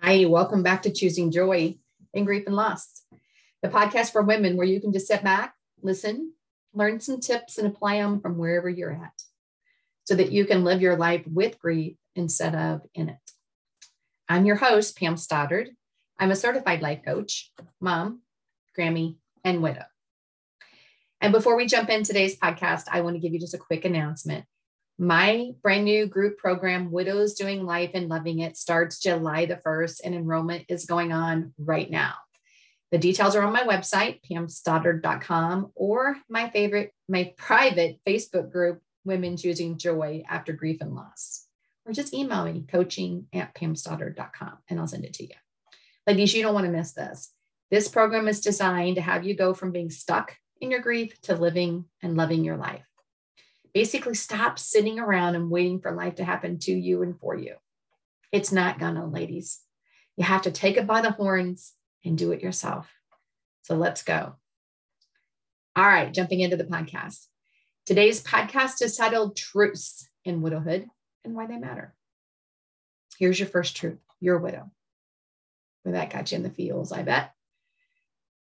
Hi, welcome back to Choosing Joy in Grief and Loss, the podcast for women where you can just sit back, listen, learn some tips and apply them from wherever you're at so that you can live your life with grief instead of in it. I'm your host, Pam Stoddard. I'm a certified life coach, mom, Grammy, and widow. And before we jump in today's podcast, I want to give you just a quick announcement. My brand new group program, Widows Doing Life and Loving It, starts July the 1st, and enrollment is going on right now. The details are on my website, pamstoddard.com, or my private Facebook group, Women Choosing Joy After Grief and Loss. Or just email me, coaching@pamstoddard.com, and I'll send it to you. Ladies, you don't want to miss this. This program is designed to have you go from being stuck in your grief to living and loving your life. Basically, stop sitting around and waiting for life to happen to you and for you. It's not gonna, ladies. You have to take it by the horns and do it yourself. So let's go. All right, jumping into the podcast. Today's podcast is titled Truths in Widowhood and Why They Matter. Here's your first truth. You're a widow. Well, that got you in the feels, I bet.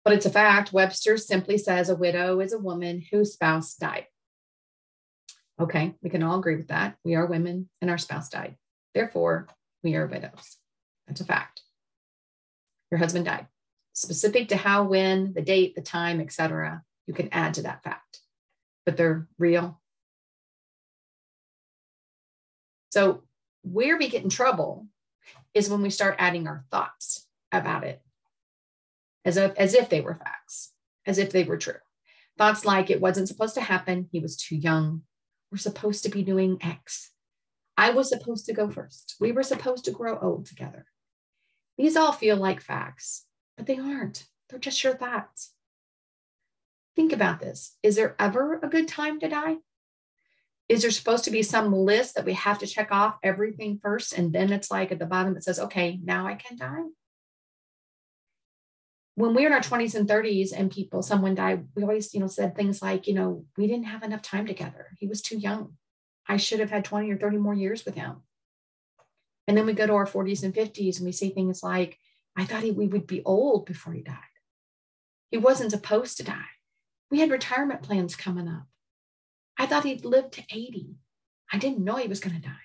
But it's a fact. Webster simply says a widow is a woman whose spouse died. Okay, we can all agree with that. We are women and our spouse died. Therefore, we are widows. That's a fact. Your husband died. Specific to how, when, the date, the time, etc. You can add to that fact. But they're real. So where we get in trouble is when we start adding our thoughts about it. As if they were facts, as if they were true. Thoughts like, it wasn't supposed to happen, he was too young, we're supposed to be doing X, I was supposed to go first, we were supposed to grow old together. These all feel like facts, but they aren't. They're just your thoughts. Think about this. Is there ever a good time to die? Is there supposed to be some list that we have to check off everything first, and then it's like at the bottom it says, okay, now I can die? When we're in our 20s and 30s and someone died, we always, said things like, we didn't have enough time together. He was too young. I should have had 20 or 30 more years with him. And then we go to our 40s and 50s and we say things like, I thought we would be old before he died. He wasn't supposed to die. We had retirement plans coming up. I thought he'd live to 80. I didn't know he was going to die.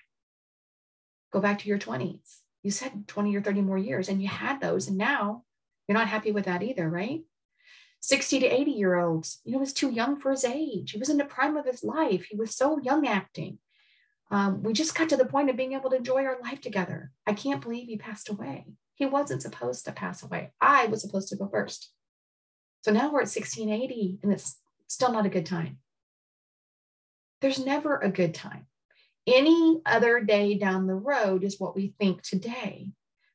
Go back to your 20s. You said 20 or 30 more years and you had those, and now you're not happy with that either, right? 60 to 80-year-olds, was too young for his age. He was in the prime of his life. He was so young acting. We just got to the point of being able to enjoy our life together. I can't believe he passed away. He wasn't supposed to pass away. I was supposed to go first. So now we're at 1680, and it's still not a good time. There's never a good time. Any other day down the road is what we think today.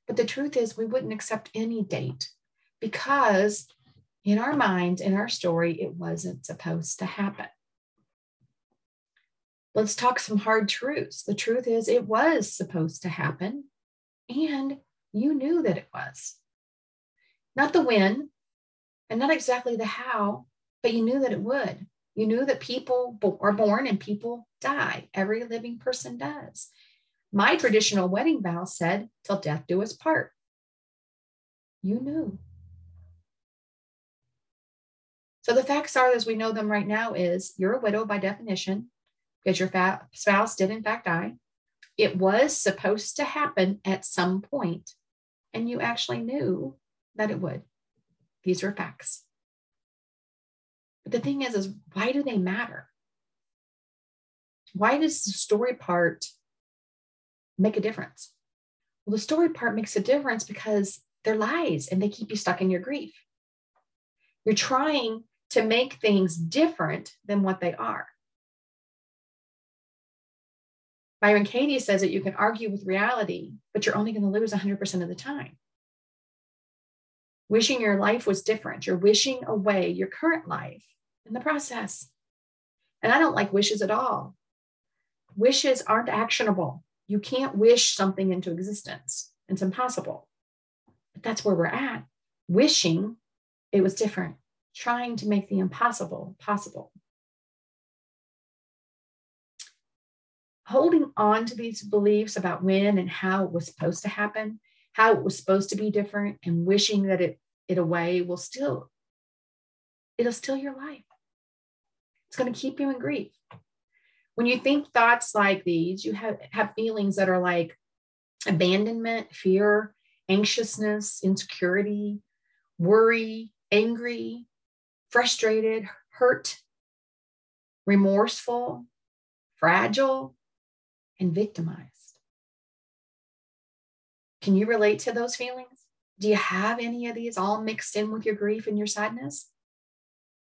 But the truth is, we wouldn't accept any date. Because in our minds, in our story, it wasn't supposed to happen. Let's talk some hard truths. The truth is, it was supposed to happen, and you knew that it was. Not the when, and not exactly the how, but you knew that it would. You knew that people are born and people die. Every living person does. My traditional wedding vow said, till death do us part. You knew. So the facts are, as we know them right now, is you're a widow by definition because your spouse did in fact die. It was supposed to happen at some point, and you actually knew that it would. These are facts. But the thing is why do they matter? Why does the story part make a difference? Well, the story part makes a difference because they're lies and they keep you stuck in your grief. You're trying to make things different than what they are. Byron Katie says that you can argue with reality, but you're only going to lose 100% of the time. Wishing your life was different. You're wishing away your current life in the process. And I don't like wishes at all. Wishes aren't actionable. You can't wish something into existence. It's impossible. But that's where we're at. Wishing it was different, trying to make the impossible possible. holding on to these beliefs about when and how it was supposed to happen, how it was supposed to be different, and wishing that it away will still, it'll still your life. It's going to keep you in grief. When you think thoughts like these, you have feelings that are like abandonment, fear, anxiousness, insecurity, worry, angry, frustrated, hurt, remorseful, fragile, and victimized. Can you relate to those feelings? Do you have any of these all mixed in with your grief and your sadness?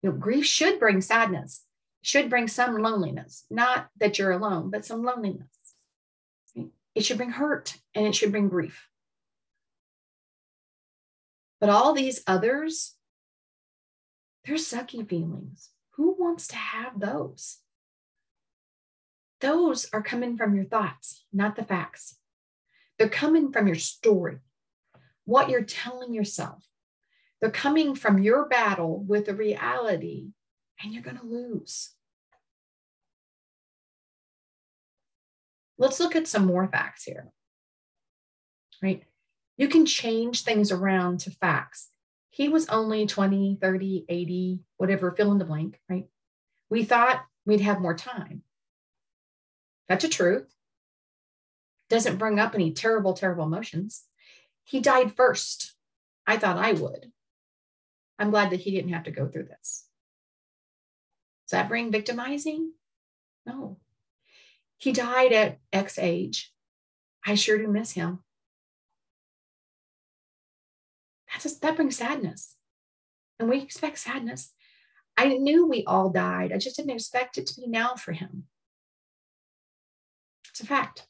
You know, grief should bring sadness, should bring some loneliness, not that you're alone, but some loneliness. It should bring hurt and it should bring grief. But all these others, they're sucky feelings. Who wants to have those? Those are coming from your thoughts, not the facts. They're coming from your story, what you're telling yourself. They're coming from your battle with the reality, and you're going to lose. Let's look at some more facts here, right? You can change things around to facts. He was only 20, 30, 80, whatever, fill in the blank, right? We thought we'd have more time. That's a truth. Doesn't bring up any terrible, terrible emotions. He died first. I thought I would. I'm glad that he didn't have to go through this. Does that bring victimizing? No. He died at X age. I sure do miss him. That brings sadness. And we expect sadness. I knew we all died. I just didn't expect it to be now for him. It's a fact.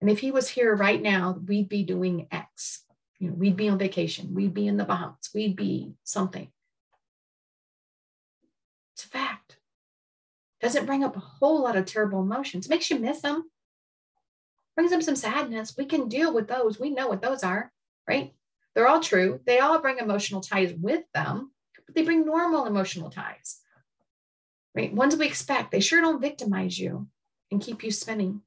And if he was here right now, we'd be doing X. You know, we'd be on vacation. We'd be in the Bahamas. We'd be something. It's a fact. Doesn't bring up a whole lot of terrible emotions. Makes you miss them. Brings up some sadness. We can deal with those. We know what those are, right? They're all true. They all bring emotional ties with them, but they bring normal emotional ties, right? Ones we expect. They sure don't victimize you and keep you spinning.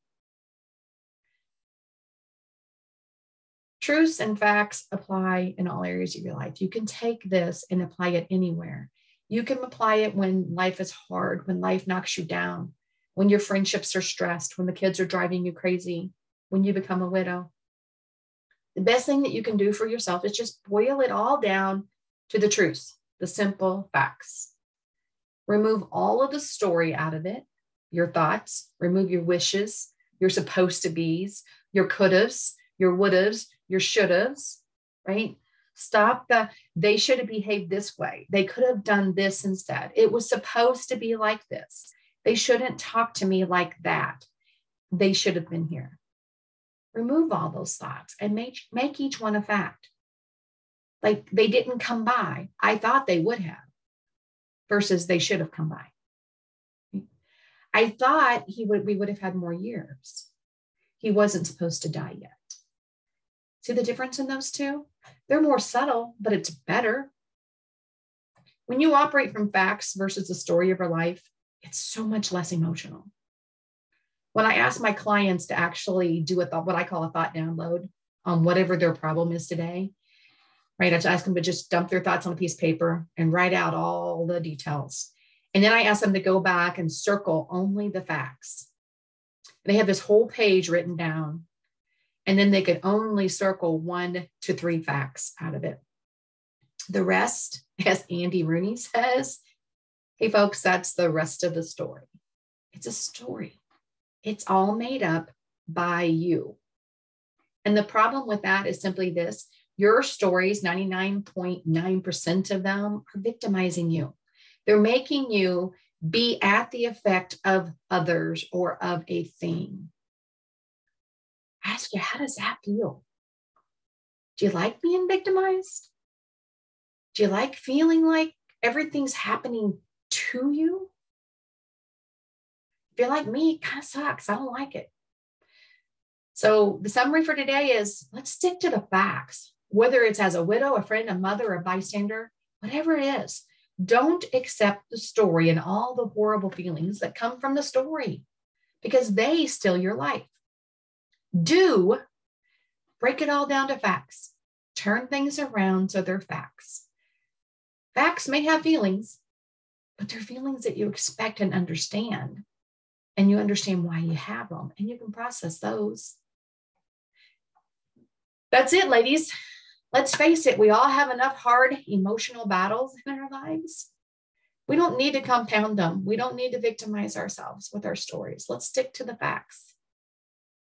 Truths and facts apply in all areas of your life. You can take this and apply it anywhere. You can apply it when life is hard, when life knocks you down, when your friendships are stressed, when the kids are driving you crazy, when you become a widow. The best thing that you can do for yourself is just boil it all down to the truth, the simple facts. Remove all of the story out of it, your thoughts, remove your wishes, your supposed to be's, your could'ves, your would'ves, your should'ves, right? Stop they should have behaved this way. They could have done this instead. It was supposed to be like this. They shouldn't talk to me like that. They should have been here. Remove all those thoughts and make each one a fact. Like they didn't come by. I thought they would have versus they should have come by. I thought we would have had more years. He wasn't supposed to die yet. See the difference in those two? They're more subtle, but it's better. When you operate from facts versus the story of your life, it's so much less emotional. When I ask my clients to actually do what I call a thought download on whatever their problem is today, right? I ask them to just dump their thoughts on a piece of paper and write out all the details. And then I ask them to go back and circle only the facts. They have this whole page written down. And then they could only circle 1 to 3 facts out of it. The rest, as Andy Rooney says, hey folks, that's the rest of the story. It's a story. It's all made up by you. And the problem with that is simply this, your stories, 99.9% of them are victimizing you. They're making you be at the effect of others or of a thing. Ask you, how does that feel? Do you like being victimized? Do you like feeling like everything's happening to you? If you're like me, it kind of sucks. I don't like it. So the summary for today is let's stick to the facts, whether it's as a widow, a friend, a mother, a bystander, whatever it is. Don't accept the story and all the horrible feelings that come from the story. because they steal your life. Do, break it all down to facts. Turn things around so they're facts. Facts may have feelings, but they're feelings that you expect and understand. And you understand why you have them, and you can process those. That's it, ladies. Let's face it, we all have enough hard emotional battles in our lives. We don't need to compound them. We don't need to victimize ourselves with our stories. Let's stick to the facts.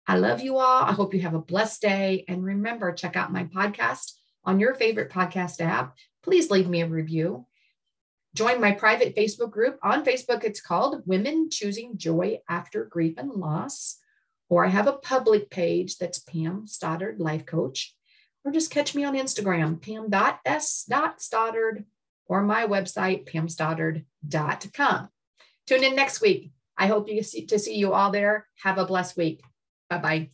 I love you all. I hope you have a blessed day. And remember, check out my podcast on your favorite podcast app. Please leave me a review. Join my private Facebook group. On Facebook, it's called Women Choosing Joy After Grief and Loss. Or I have a public page that's Pam Stoddard, Life Coach. Or just catch me on Instagram, pam.s.stoddard, or my website, pamstoddard.com. Tune in next week. I hope to see you all there. Have a blessed week. Bye-bye.